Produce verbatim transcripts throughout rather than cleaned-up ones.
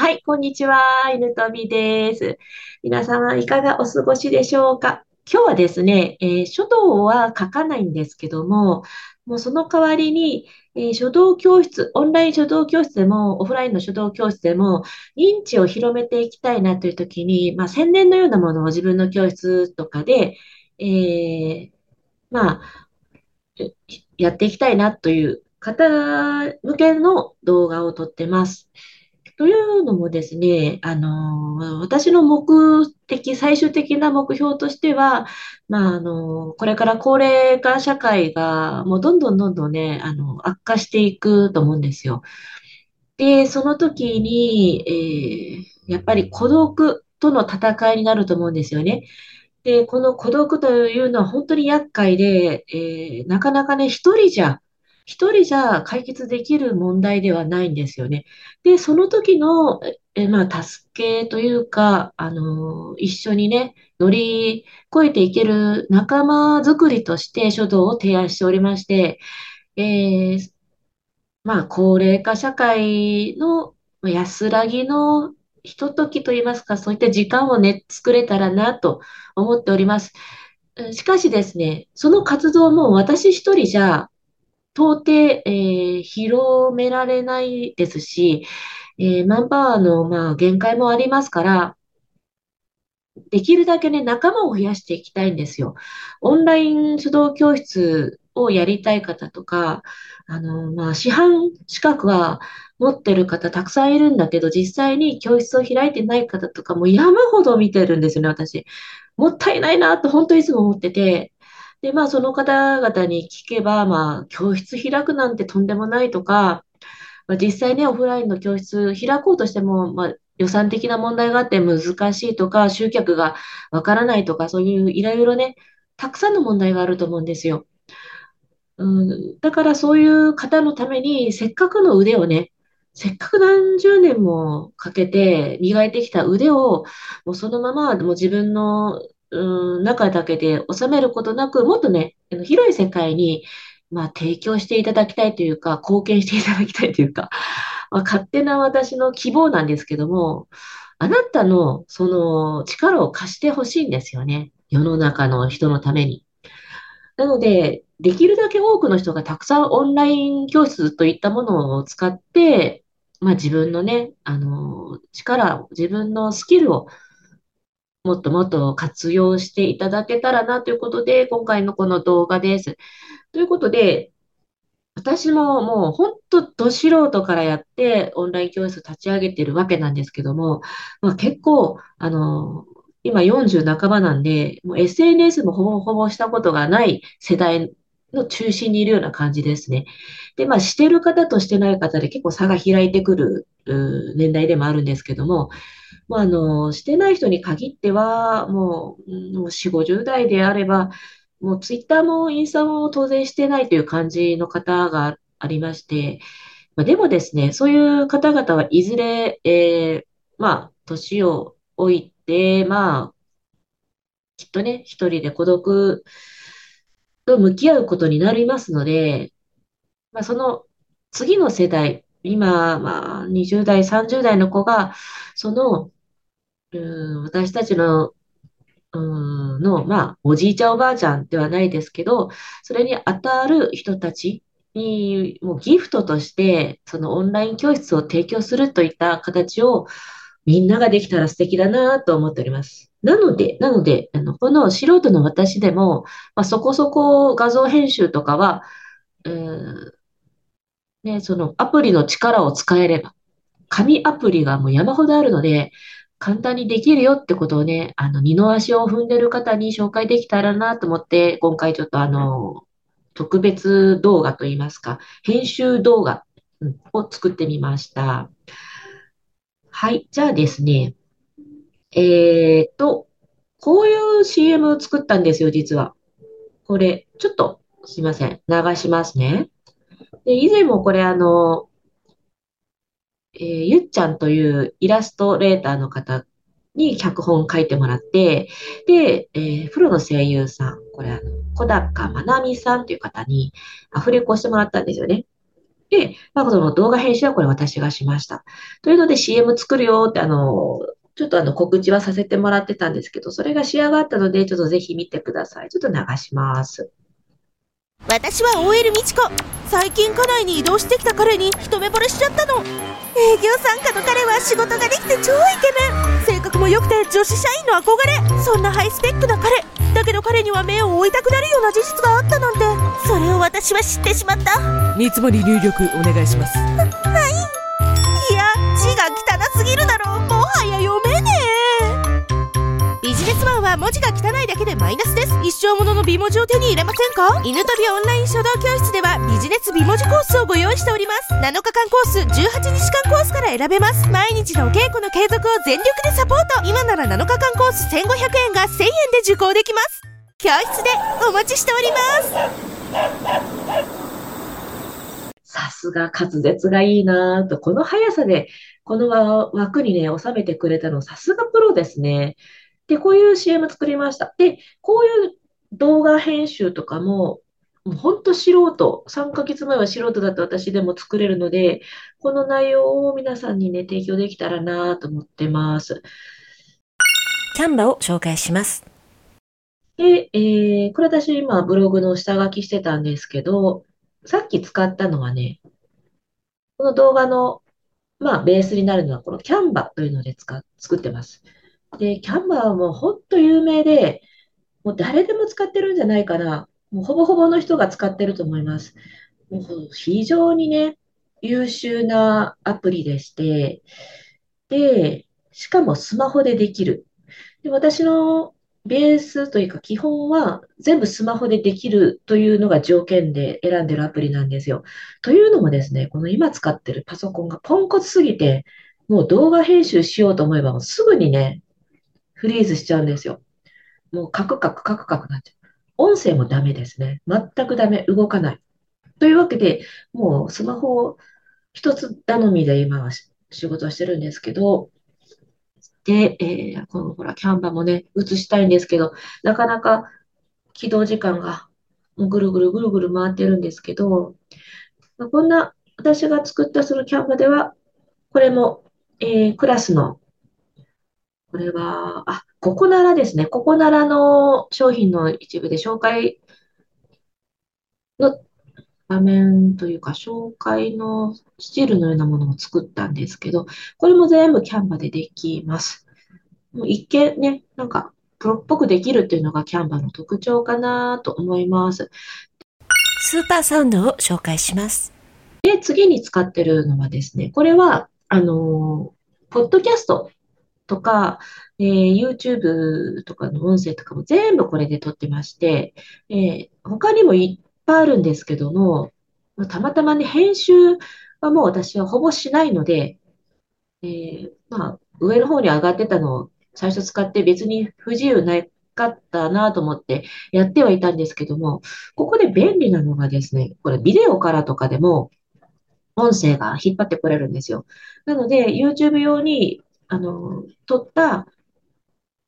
はい、こんにちは。犬飛です。皆様、いかがお過ごしでしょうか？今日はですね、えー書道は書かないんですけども、もうその代わりに、えー書道教室、オンライン書道教室でも、オフラインの書道教室でも、認知を広めていきたいなというときに、まあ、宣伝のようなものを自分の教室とかで、えーまあ、えやっていきたいなという方向けの動画を撮ってます。というのもですね、あの、私の目的、最終的な目標としては、まあ、あの、これから高齢化社会が、もうどんどんどんどんね、あの、悪化していくと思うんですよ。で、その時に、えーやっぱり孤独との戦いになると思うんですよね。で、この孤独というのは本当に厄介で、えーなかなかね、一人じゃ、一人じゃ解決できる問題ではないんですよね。で、その時の、え、まあ、助けというか、あの、一緒にね、乗り越えていける仲間づくりとして書道を提案しておりまして、えーまあ、高齢化社会のまあ安らぎのひとときといいますか、そういった時間をね、作れたらなと思っております。うんしかしですね、その活動も私一人じゃ、到底、えー広められないですし、えーマンパワーの、まあ、限界もありますから、できるだけね、仲間を増やしていきたいんですよ。オンライン書道教室をやりたい方とか、あの、まあ、師範資格は持ってる方たくさんいるんだけど、実際に教室を開いてない方とかも山ほど見てるんですよね、私。もったいないなと、本当いつも思ってて。で、まあ、その方々に聞けば、まあ、教室開くなんてとんでもないとか、まあ、実際ね、オフラインの教室開こうとしても、まあ、予算的な問題があって難しいとか、集客がわからないとか、そういういろいろね、たくさんの問題があると思うんですよ。うん、だからそういう方のために、せっかくの腕をね、せっかく何十年もかけて磨いてきた腕を、もうそのままもう自分の、うん、中だけで収めることなく、もっとね、あの広い世界に、まあ、提供していただきたいというか、貢献していただきたいというか、まあ、勝手な私の希望なんですけども、あなたのその力を貸してほしいんですよね。世の中の人のために。なので、できるだけ多くの人がたくさんオンライン教室といったものを使って、まあ、自分のね、あの、力を、自分のスキルをもっともっと活用していただけたらなということで、今回のこの動画です。ということで、私ももうほんとど素人からやってオンライン教室立ち上げてるわけなんですけども、まあ、結構、あの、今よんじゅう半ばなんで、もう エスエヌエス もほぼほぼしたことがない世代の中心にいるような感じですね。で、まあ、してる方としてない方で結構差が開いてくるうー年代でもあるんですけども、まあ、あの、してない人に限っては、もう、うんもうよん、ごじゅう代であれば、もうツイッターもインスタも当然してないという感じの方がありまして、まあ、でもですね、そういう方々はいずれ、えーまあ、年を置いて、まあ、きっとね、一人で孤独と向き合うことになりますので、まあ、その次の世代、今、まあ、にじゅう代、さんじゅう代の子が、その、うん私たちの、うんの、まあ、おじいちゃんおばあちゃんではないですけど、それに当たる人たちに、もうギフトとして、そのオンライン教室を提供するといった形を、みんなができたら素敵だなと思っております。なので、なので、あの、この素人の私でも、まあ、そこそこ画像編集とかは、うんね、そのアプリの力を使えれば、紙アプリがもう山ほどあるので、簡単にできるよってことをね、あの、二の足を踏んでる方に紹介できたらなと思って、今回ちょっとあの、特別動画といいますか、編集動画うんを作ってみました。はい、じゃあですね、えーっと、こういう シーエム を作ったんですよ、実は。これ、ちょっと、すいません、流しますね。で、以前もこれ、あの、えーゆっちゃんというイラストレーターの方に脚本書いてもらって、で、えープロの声優さん、これ、あの、小高まなみさんという方にアフレコしてもらったんですよね。で、まあ、その動画編集はこれ私がしました。というので シーエム 作るよって、あの、ちょっとあの告知はさせてもらってたんですけど、それが仕上がったので、ちょっとぜひ見てください。ちょっと流します。私は オーエル みちこ。最近家内に移動してきた彼に一目惚れしちゃったの。営業参加の彼は仕事ができて超イケメン、性格も良くて女子社員の憧れ。そんなハイスペックな彼だけど、彼には目を追いたくなるような事実があったなんて、それを私は知ってしまった。見積もり入力お願いします。は、はいいや、字が汚すぎるだろう。もはや読めねえ。ビジネスマンは文字が汚いだけでマイナスです。一生ものの美文字を手に入れませんか？犬とびオンライン書道教室ではビジネス美文字コースをご用意しております。なのかかんコース、じゅうはちにちかんコースから選べます。毎日のお稽古の継続を全力でサポート。今ならなのかかんコースせんごひゃくえんがせんえんで受講できます。教室でお待ちしております。さすが滑舌がいいなぁと、この速さでこの枠にね収めてくれたの、さすがプロですね。で、こういう シーエム 作りました。で、こういう動画編集とかも、もうほんと素人、さんかげつまえは素人だった私でも作れるので、この内容を皆さんにね、提供できたらなぁと思ってます。Canva を紹介します。で、えー、これ私今ブログの下書きしてたんですけど、さっき使ったのはね、この動画の、まあ、ベースになるのはこの Canva というので使、作ってます。で、キャンバーはもうほんと有名で、もう誰でも使ってるんじゃないかな。もうほぼほぼの人が使ってると思います。もう非常にね、優秀なアプリでして、で、しかもスマホでできる。で、私のベースというか基本は全部スマホでできるというのが条件で選んでるアプリなんですよ。というのもですね、この今使ってるパソコンがポンコツすぎて、もう動画編集しようと思えばもうすぐにね、フリーズしちゃうんですよ。もうカクカクカクカクなっちゃう。音声もダメですね。全くダメ。動かない。というわけで、もうスマホを一つ頼みで今は仕事をしてるんですけど、で、えー、このほら、キャンバもね、映したいんですけど、なかなか起動時間がぐるぐるぐるぐる回ってるんですけど、こんな私が作ったそのキャンバでは、これも、えー、クラスのこれは、あ、ここならですね。ここならの商品の一部で紹介の画面というか、紹介のスチールのようなものを作ったんですけど、これも全部Canvaでできます。もう一見ね、なんかプロっぽくできるっていうのがCanvaの特徴かなと思います。スーパーサウンドを紹介します。で、次に使ってるのはですね、これは、あの、ポッドキャストとか、えー、YouTube とかの音声とかも全部これで撮ってまして、えー、他にもいっぱいあるんですけども、たまたまね、編集はもう私はほぼしないので、えー、まあ、上の方に上がってたのを最初使って別に不自由なかったなと思ってやってはいたんですけども、ここで便利なのがですね、これビデオからとかでも音声が引っ張ってこれるんですよ。なので、YouTube 用にあの、撮った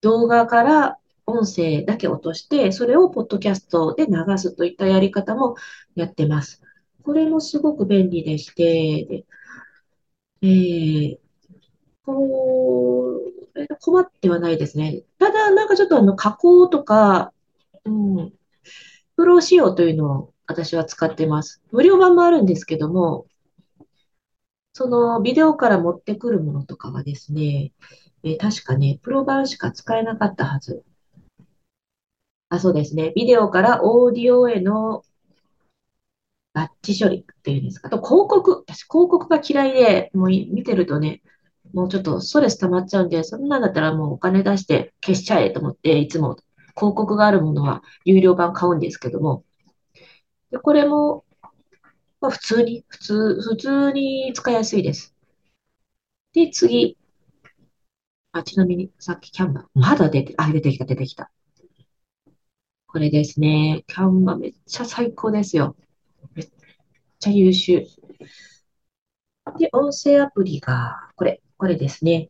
動画から音声だけ落として、それをポッドキャストで流すといったやり方もやってます。これもすごく便利でして、でえー、これ困ってはないですね。ただ、なんかちょっとあの加工とか、うん、プロ仕様というのを私は使ってます。無料版もあるんですけども、そのビデオから持ってくるものとかはですね、えー、確かね、プロ版しか使えなかったはず。あ、そうですね。ビデオからオーディオへの合致処理っていうんですか。あと広告。私、広告が嫌いで、もう見てるとね、もうちょっとストレス溜まっちゃうんで、そんなんだったらもうお金出して消しちゃえと思って、いつも広告があるものは有料版買うんですけども。で、これも、まあ、普通に、普通、普通に使いやすいです。で、次。あ、ちなみに、さっきキャンバー。まだ出て、あ、出てきた、出てきた。これですね。キャンバーめっちゃ最高ですよ。めっちゃ優秀。で、音声アプリが、これ、これですね。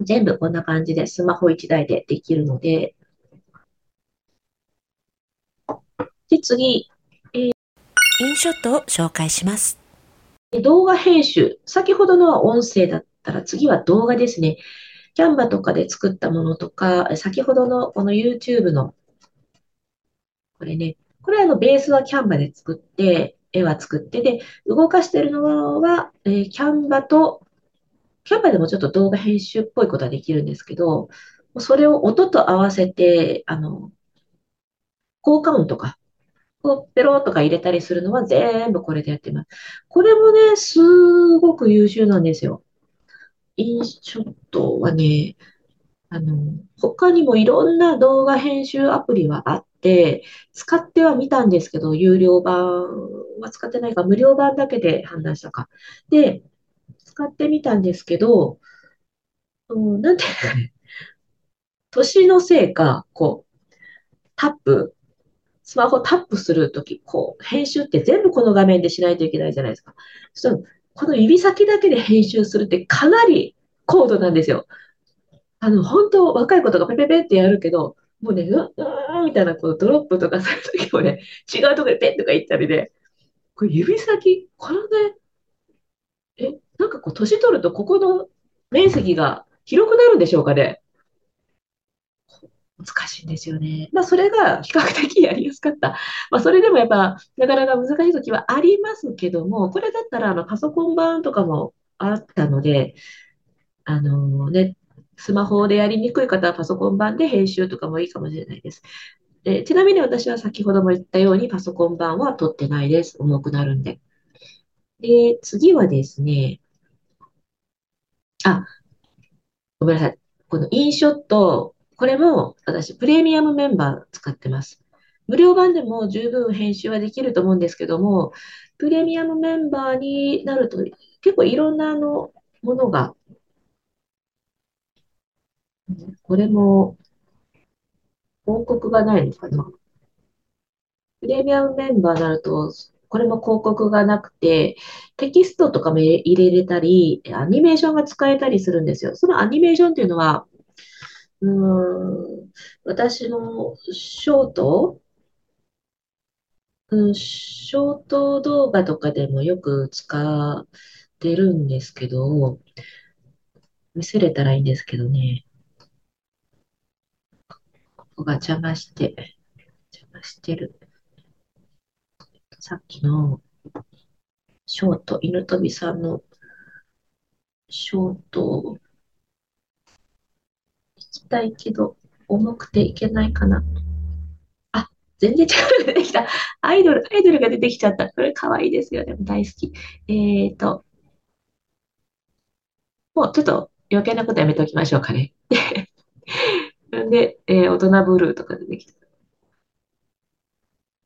全部こんな感じで、スマホいちだいでできるので。で、次。インショットを紹介します。動画編集。先ほどのは音声だったら、次は動画ですね。Canva とかで作ったものとか、先ほどのこの YouTube の、これね、これはあのベースは Canva で作って、絵は作って、で、動かしてるのは、えー、Canva と、Canva でもちょっと動画編集っぽいことはできるんですけど、それを音と合わせて、あの、効果音とか、こうペローとか入れたりするのは全部これでやってます。これもね、すごく優秀なんですよ。インショットはね、あの、他にもいろんな動画編集アプリはあって、使ってはみたんですけど、有料版は使ってないか、無料版だけで判断したか。で、使ってみたんですけど、うん、なんていうかね、年のせいか、こう、タップ、スマホタップするとき、こう、編集って全部この画面でしないといけないじゃないですか。ちょっとこの指先だけで編集するってかなり高度なんですよ。あの、本当、若い子とかペペペってやるけど、もうね、うーんみたいな、こう、ドロップとかするときもね、違うところでペンとか行ったりで、これ指先、このね、え、なんかこう、年取るとここの面積が広くなるんでしょうかね。難しいんですよね。まあ、それが比較的やりやすかった。まあ、それでもやっぱ、なかなか難しい時はありますけども、これだったら、あの、パソコン版とかもあったので、あのね、スマホでやりにくい方はパソコン版で編集とかもいいかもしれないです。で、ちなみに私は先ほども言ったように、パソコン版は取ってないです。重くなるんで。で、次はですね、あ、ごめんなさい。このインショット、これも私、プレミアムメンバー使ってます。無料版でも十分編集はできると思うんですけども、プレミアムメンバーになると結構いろんなあのものが、これも広告がないのかな。プレミアムメンバーになると、これも広告がなくて、テキストとかも入れれたり、アニメーションが使えたりするんですよ。そのアニメーションっていうのは、うーん、私のショート、うん、ショート動画とかでもよく使ってるんですけど、見せれたらいいんですけどね。ここが邪魔して、邪魔してる。さっきのショート、犬飛さんのショート、行きたいけど、重くていけないかな。あ、全然違うのが出てきた。アイドル、アイドルが出てきちゃった。これ可愛いですよね。大好き。えっと、もうちょっと余計なことやめておきましょうかね。で、えー、大人ブルーとか出てきた。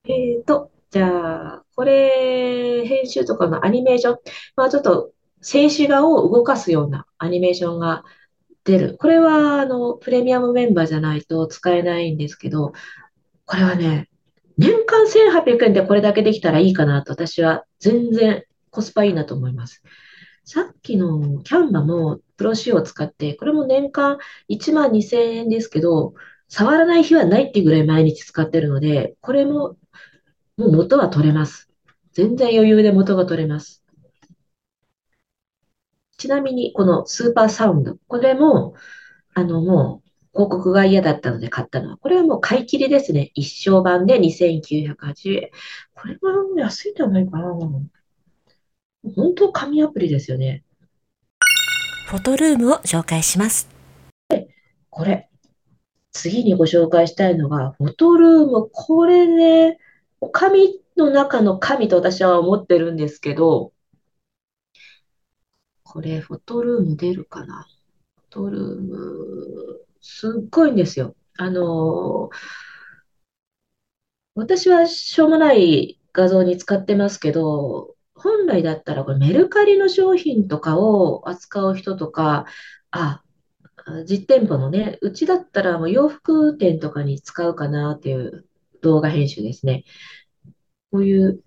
えっと、じゃあ、これ、編集とかのアニメーション。まあちょっと、静止画を動かすようなアニメーションが、出る。これはあのプレミアムメンバーじゃないと使えないんですけど、これはね、年間せんはっぴゃくえんでこれだけできたらいいかなと、私は全然コスパいいなと思います。さっきのキャンバもプロ仕様を使って、これも年間いちまんにせんえんですけど、触らない日はないっていうぐらい毎日使ってるので、これももう元は取れます。全然余裕で元が取れます。ちなみに、このスーパーサウンド、これも、あの、もう、広告が嫌だったので買ったのは、これはもう買い切りですね。一生版でにせんきゅうひゃくはちじゅうえん。これは安いんじゃないかな。本当、紙アプリですよね。フォトルームを紹介します。で、これ、次にご紹介したいのが、フォトルーム。これね、紙の中の紙と私は思ってるんですけど、これ、フォトルーム出るかな。フォトルーム、すっごいんですよ。あの、私はしょうもない画像に使ってますけど、本来だったらこれメルカリの商品とかを扱う人とか、あ、実店舗のね、うちだったらもう洋服店とかに使うかなっていう動画編集ですね。こういう、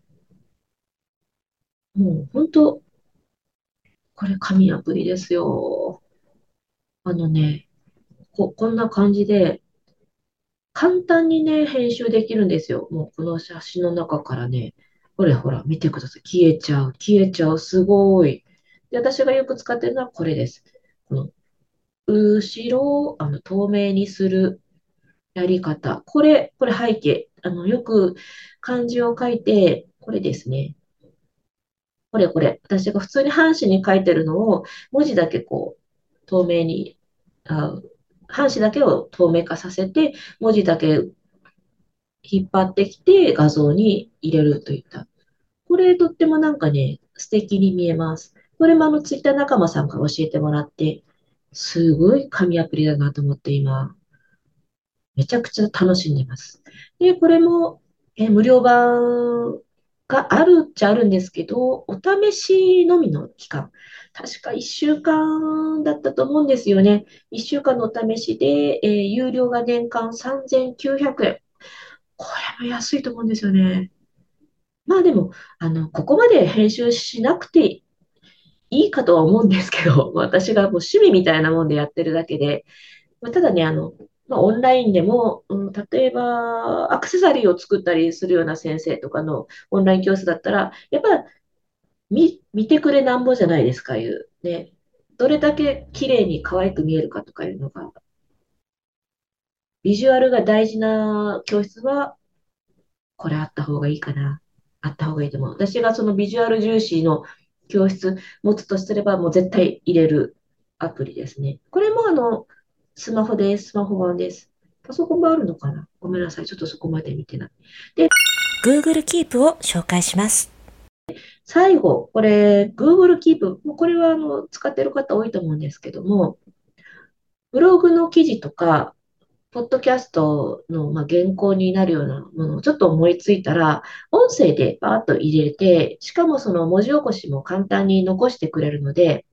もう本当、これ、紙アプリですよ。あのね、こ、こんな感じで、簡単にね、編集できるんですよ。もう、この写真の中からね、ほらほら、見てください。消えちゃう、消えちゃう、すごい。で、私がよく使ってるのはこれです。この、後ろをあの透明にするやり方。これ、これ背景。あの、よく漢字を書いて、これですね。これこれ。私が普通に半紙に書いてるのを、文字だけこう、透明に、あ、半紙だけを透明化させて、文字だけ引っ張ってきて画像に入れるといった。これとってもなんかね、素敵に見えます。これもあのツイッター仲間さんから教えてもらって、すごい神アプリだなと思って今、めちゃくちゃ楽しんでます。で、これもえ無料版があるっちゃあるんですけど、お試しのみの期間。確かいっしゅうかんだったと思うんですよね。いっしゅうかんのお試しで、えー、有料が年間さんぜんきゅうひゃくえん。これも安いと思うんですよね。まあでも、あの、ここまで編集しなくていいかとは思うんですけど、私がもう趣味みたいなもんでやってるだけで、まあ、ただね、あの、まあ、オンラインでも、うん、例えばアクセサリーを作ったりするような先生とかのオンライン教室だったら、やっぱ見、見てくれなんぼじゃないですか、いうね。どれだけ綺麗に可愛く見えるかとかいうのが、ビジュアルが大事な教室は、これあった方がいいかな。あった方がいいと思う。私がそのビジュアル重視の教室持つとすれば、もう絶対入れるアプリですね。これもあの、スマホです。スマホ版です。パソコンがあるのかな、ごめんなさい。ちょっとそこまで見てない。で、Google Keep を紹介します。最後、これ、Google Keep。これはあの使ってる方多いと思うんですけども、ブログの記事とか、ポッドキャストの、まあ、原稿になるようなものをちょっと思いついたら、音声でバーッと入れて、しかもその文字起こしも簡単に残してくれるので、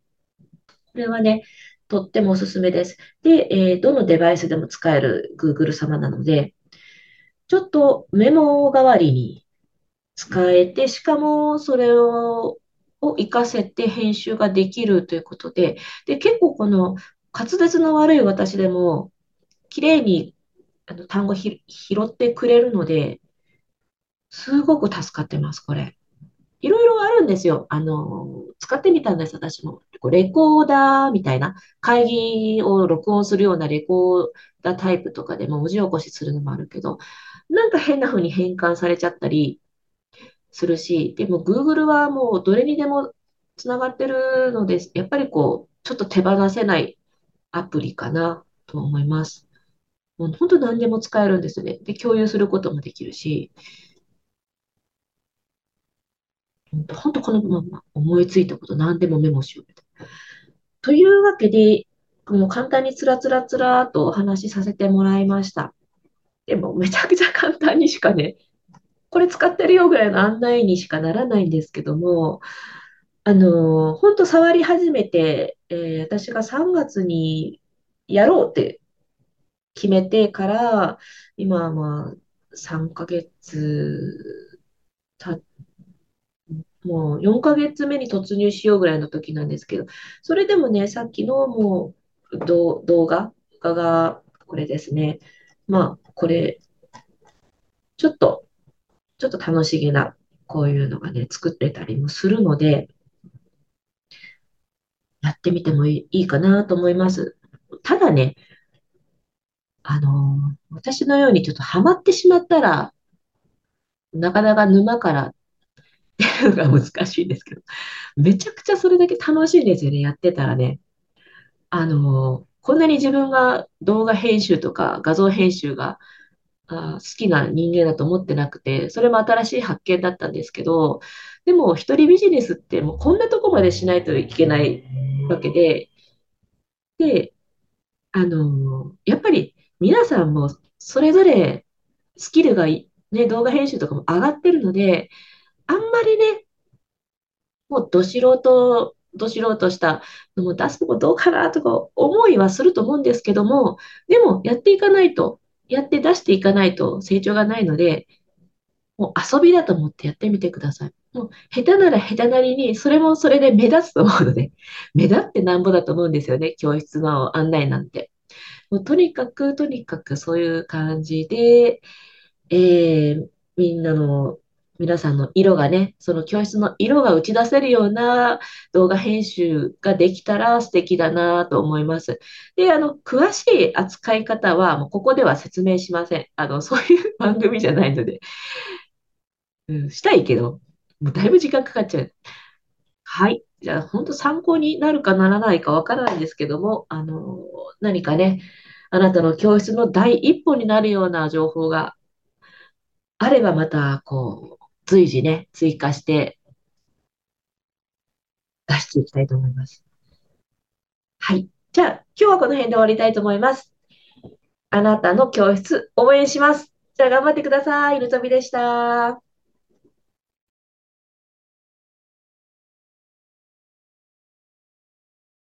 これはね、とってもおすすめです。で、えー、どのデバイスでも使える Google 様なので、ちょっとメモ代わりに使えて、しかもそれを活かせて編集ができるということで、で、結構この滑舌の悪い私でも、綺麗にあの単語ひ拾ってくれるので、すごく助かってます、これ。いろいろあるんですよ。あの、使ってみたんです、私も。レコーダーみたいな、会議を録音するようなレコーダータイプとかでも文字起こしするのもあるけど、なんか変な風に変換されちゃったりするし、でも Google はもうどれにでもつながってるので、やっぱりこう、ちょっと手放せないアプリかなと思います。もう本当何でも使えるんですよね。で、共有することもできるし、本当このまま思いついたこと何でもメモしようみたいな。というわけで、もう簡単につらつらつらとお話しさせてもらいました。でもめちゃくちゃ簡単にしかね、これ使ってるよぐらいの案内にしかならないんですけども、あのー、本当触り始めて、えー私がさんがつにやろうって決めてから、今はまあさんかげつ経って、もうよんかげつめに突入しようぐらいの時なんですけど、それでもね、さっきのもう動画がこれですね。まあ、これ、ちょっと、ちょっと楽しげな、こういうのがね、作ってたりもするので、やってみてもいいかなと思います。ただね、あの、私のようにちょっとハマってしまったら、なかなか沼からっていうのが難しいんですけど、めちゃくちゃそれだけ楽しいんですよね、やってたらね。あの、こんなに自分が動画編集とか画像編集があ好きな人間だと思ってなくて、それも新しい発見だったんですけど、でも一人ビジネスってもうこんなとこまでしないといけないわけで、で、あの、やっぱり皆さんもそれぞれスキルが、ね、動画編集とかも上がってるので、あんまりね、もうど素人、ど素人したのも出すのもどうかなとか思いはすると思うんですけども、でもやっていかないと、やって出していかないと成長がないので、もう遊びだと思ってやってみてください。もう下手なら下手なりに、それもそれで目立つと思うので、目立ってなんぼだと思うんですよね、教室の案内なんて。もうとにかく、とにかくそういう感じで、えー、みんなの、皆さんの色がね、その教室の色が打ち出せるような動画編集ができたら素敵だなと思います。で、あの、詳しい扱い方は、もうここでは説明しません。あの、そういう番組じゃないので。うん、したいけど、もうだいぶ時間かかっちゃう。はい。じゃあ、本当参考になるかならないかわからないんですけども、あの、何かね、あなたの教室の第一歩になるような情報があれば、また、こう、随時ね、追加して出していきたいと思います。はい。じゃあ、今日はこの辺で終わりたいと思います。あなたの教室、応援します。じゃあ、頑張ってください。るとみでした。